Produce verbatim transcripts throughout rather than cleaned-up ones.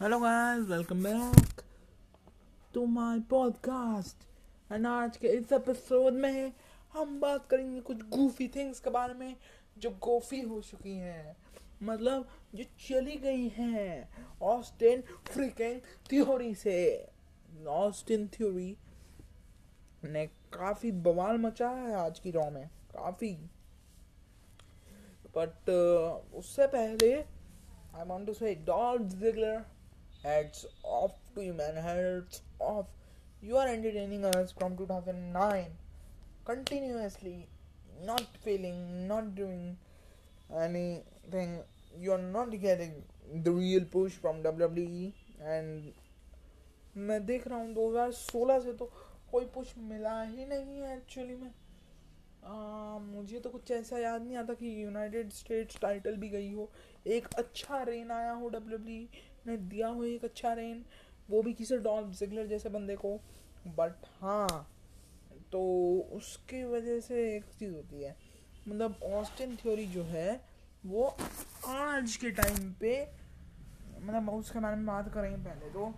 Hello guys, welcome back to my podcast. And आज के इस एपिसोड में हम बात करेंगे कुछ गूफी थिंग्स के बारे में जो गोफी हो चुकी हैं, मतलब जो चली गई हैं ऑस्टिन फ्रिकिंग थ्योरी से। ऑस्टिन थ्योरी ने काफ़ी बवाल मचाया है आज की रॉ में, काफ़ी। बट उससे पहले I want to say Dolph Ziggler, Heads off to you, man. Heads off. You are entertaining us from two thousand nine continuously, not failing, not doing anything. You are not getting the real push from W W E. And मैं देख रहा हूँ दो हज़ार सोलह से तो कोई push मिला ही नहीं है actually में। Uh, मुझे तो कुछ ऐसा याद नहीं आता कि यूनाइटेड स्टेट्स टाइटल भी गई हो, एक अच्छा रेन आया हो, डब्ल्यूडब्ल्यूई ने दिया हो एक अच्छा रेन, वो भी किसी डॉल्फ ज़िगलर जैसे बंदे को। बट हाँ, तो उसकी वजह से एक चीज़ होती है, मतलब ऑस्टिन थ्योरी जो है वो आज के टाइम पे, मतलब उसके बारे में बात करेंगे। पहले तो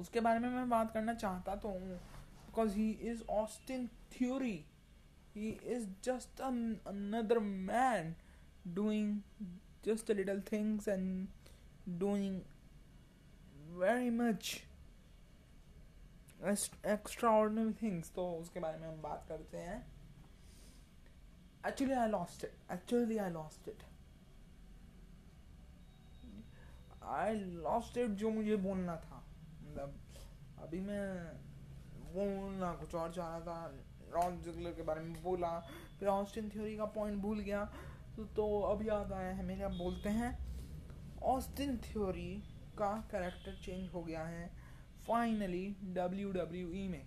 उसके बारे में मैं बात करना चाहता तो हूँ, because he is Austin Theory, he is just an, another man doing just a little things and doing very much extraordinary things. तो उसके बारे में हम बात करते हैं। Actually I lost it. Actually I lost it. I lost it जो मुझे बोलना था, मतलब अभी मैं बोलना कुछ और चाह रहा था, डॉल्फ ज़िगलर के बारे में बोला, फिर ऑस्टिन थ्योरी का पॉइंट भूल गया, तो, तो अब याद आया है मेरे। अब बोलते हैं, ऑस्टिन थ्योरी का कैरेक्टर चेंज हो गया है फाइनली डब्ल्यू डब्ल्यू ई में।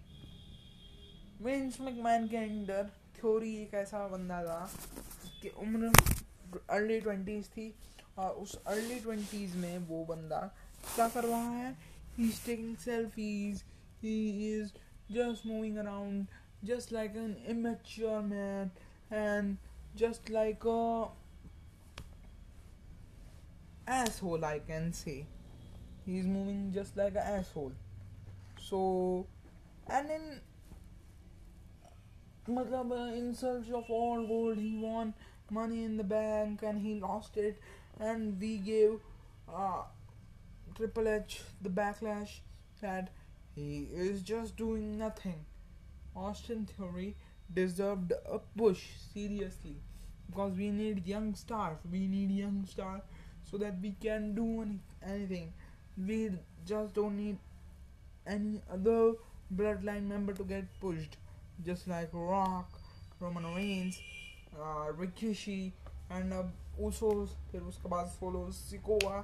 विंस मैकमैन के अंडर थ्योरी एक ऐसा बंदा था कि उम्र अर्ली ट्वेंटीज़ थी, और उस अर्ली ट्वेंटीज़ में वो बंदा क्या कर रहा है, he is taking selfies, he is just moving around just like an immature man and just like a asshole, I can say. He is moving just like an asshole. So, and in matlab, uh, in search of all gold, he won Money in the Bank and he lost it, and we gave uh, Triple H the backlash that he is just doing nothing. Austin Theory deserved a push, seriously. Because we need young stars. We need young stars so that we can do any- anything. We just don't need any other bloodline member to get pushed. Just like Rock, Roman Reigns, uh, Rikishi, and uh, Usos, then उसके बाद follows Sikoa.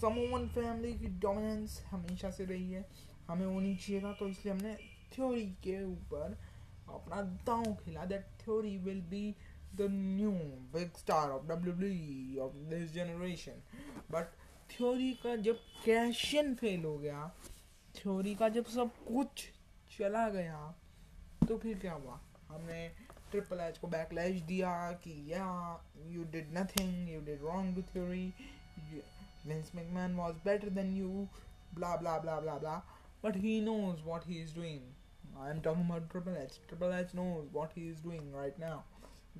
Samoan family की dominance हमेशा से रही है, हमें होनी चाहिए था, तो इसलिए हमने थ्योरी के ऊपर अपना दांव खेला that Theory will be the new big star of WWE of this generation. But Theory का जब कैशन फेल हो गया, थ्योरी का जब सब कुछ चला गया, तो फिर क्या हुआ, हमने ट्रिपल एच को बैकलैश दिया कि yeah you did nothing, you did wrong to Theory, Vince McMahon was better than you, blah blah blah blah blah, but he knows what he is doing. I'm talking about Triple H. Triple H knows what he is doing right now,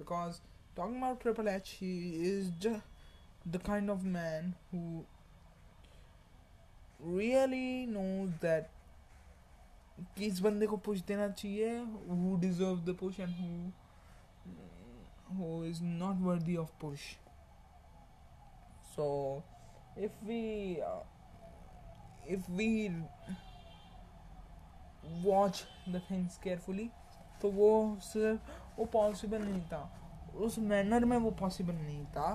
because talking about Triple H, he is just the kind of man who really knows that किस बंदे को push देना चाहिए, who deserves the push and who who is not worthy of push. So if we uh, if we watch the things carefully, तो वो सिर्फ वो possible नहीं था, उस मैनर में वो पॉसिबल नहीं था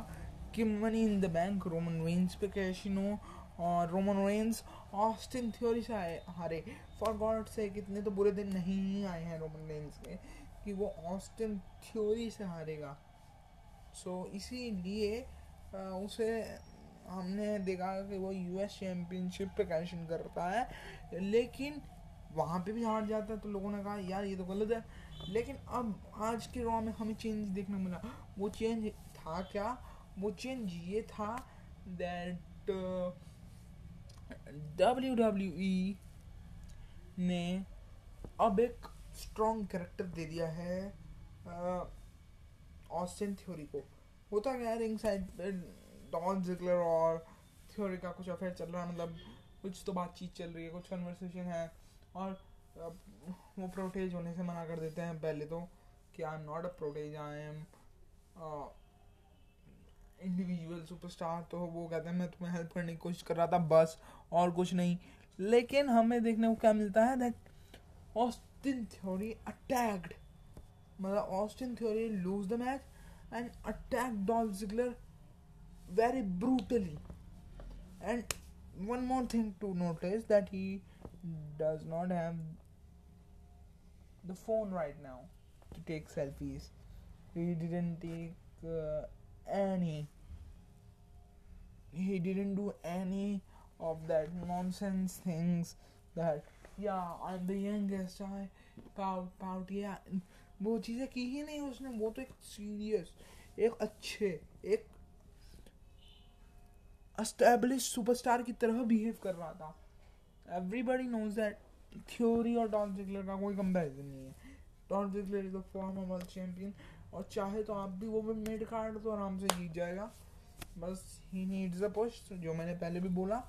कि money in the bank Roman Reigns पे कैशिनो, और रोमन रेंज ऑस्टिन थ्योरी से आए हारे। फॉर गॉड से कितने तो बुरे दिन नहीं आए हैं रोमन रेंज के कि वो ऑस्टिन थ्योरी से हारेगा। सो so, इसीलिए उसे हमने देखा कि वो यूएस चैम्पियनशिप पे कैशन करता है, लेकिन वहाँ पे भी हार जाता है, तो लोगों ने कहा यार ये तो गलत है। लेकिन अब आज के रॉ में हमें चेंज देखने मिला। वो चेंज था क्या, वो चेंज ये था that uh, W W E ने अब एक स्ट्रॉन्ग कैरेक्टर दे दिया है ऑस्टिन थ्योरी को। होता क्या है रिंग साइड पे डॉल्फ जिगलर और थ्योरी का कुछ अफेयर चल रहा है, मतलब कुछ तो बातचीत चल रही है, कुछ कन्वर्सेशन है, और वो प्रोटेज होने से मना कर देते हैं पहले तो कि I am not a protege, I am individual superstar. तो वो कहते हैं मैं तुम्हें हेल्प करने की कोशिश कर रहा था बस, और कुछ नहीं। लेकिन हमें देखने को क्या मिलता है दैट ऑस्टिन थ्योरी अटैक्ड, मतलब Austin Theory lose the match and attack Dolph Ziggler very brutally. And one more thing to notice that he does not have the phone right now to take selfies. He didn't take uh, any he didn't do any of that nonsense things that yeah I'm the youngest, I pout pout yeah वो चीज़ें की ही नहीं उसने। वो तो एक serious, एक अच्छे, एक एस्टैब्लिश सुपरस्टार की तरह बिहेव कर रहा था। एवरीबडी नोज दैट थ्योरी और डॉल्फ जिगलर का कोई कंपैरिजन नहीं है। Dolph Ziggler is the former world champion, और चाहे तो आप भी वो भी मिड कार्ड तो आराम से जीत जाएगा, बस ही नीड्स अ पुश, जो मैंने पहले भी बोला।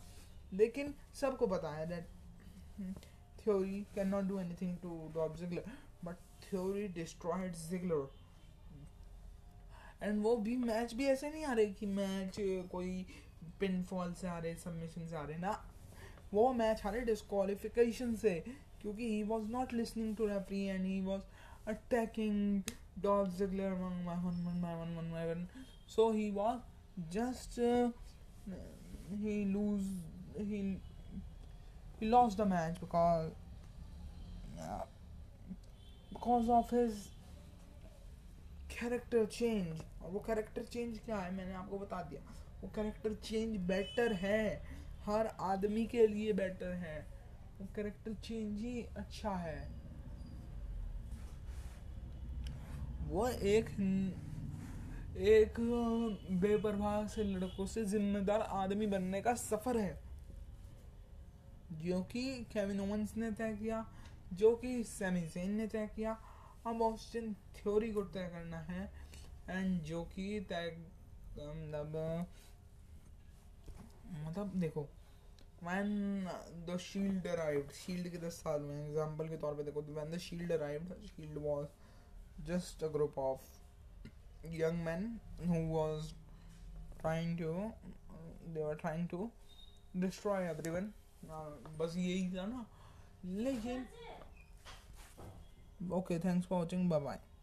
लेकिन सबको पता है that Theory can not do anything to Dolph Ziggler, but Theory destroyed Ziggler. And वो भी मैच भी ऐसे नहीं आ रहे कि मैच कोई पिनफॉल से आ रहे, सबमिशन से आ रहे, ना वो मैच आ रहे डिस्क्वालिफिकेशन से, क्योंकि he was not listening to referee and he was attacking Dolph Ziggler one by one one by one one by one. So he was just he lose he lost the match because because of his character change. और वो character change क्या है मैंने आपको बता दिया, वो character change better है, हर आदमी के लिए बेटर है, वो करेक्टर चेंज ही अच्छा है। वो एक एक बेपरवाह से लड़कों से जिम्मेदार आदमी बनने का सफर है, जो कि केविन ओवेंस ने तय किया, जो कि सैमी ज़ेन ने तय किया, अब ऑस्टिन थ्योरी को तय करना है। एंड जो कि तय मतलब मतलब देखो when the shield arrived, shield के दस साल में एग्जाम्पल के तौर पे देखो, when the shield arrived, shield was just a group of young men who was trying to they were trying to destroy everyone, बस यही था ना। लेकिन okay, thanks for watching, bye bye.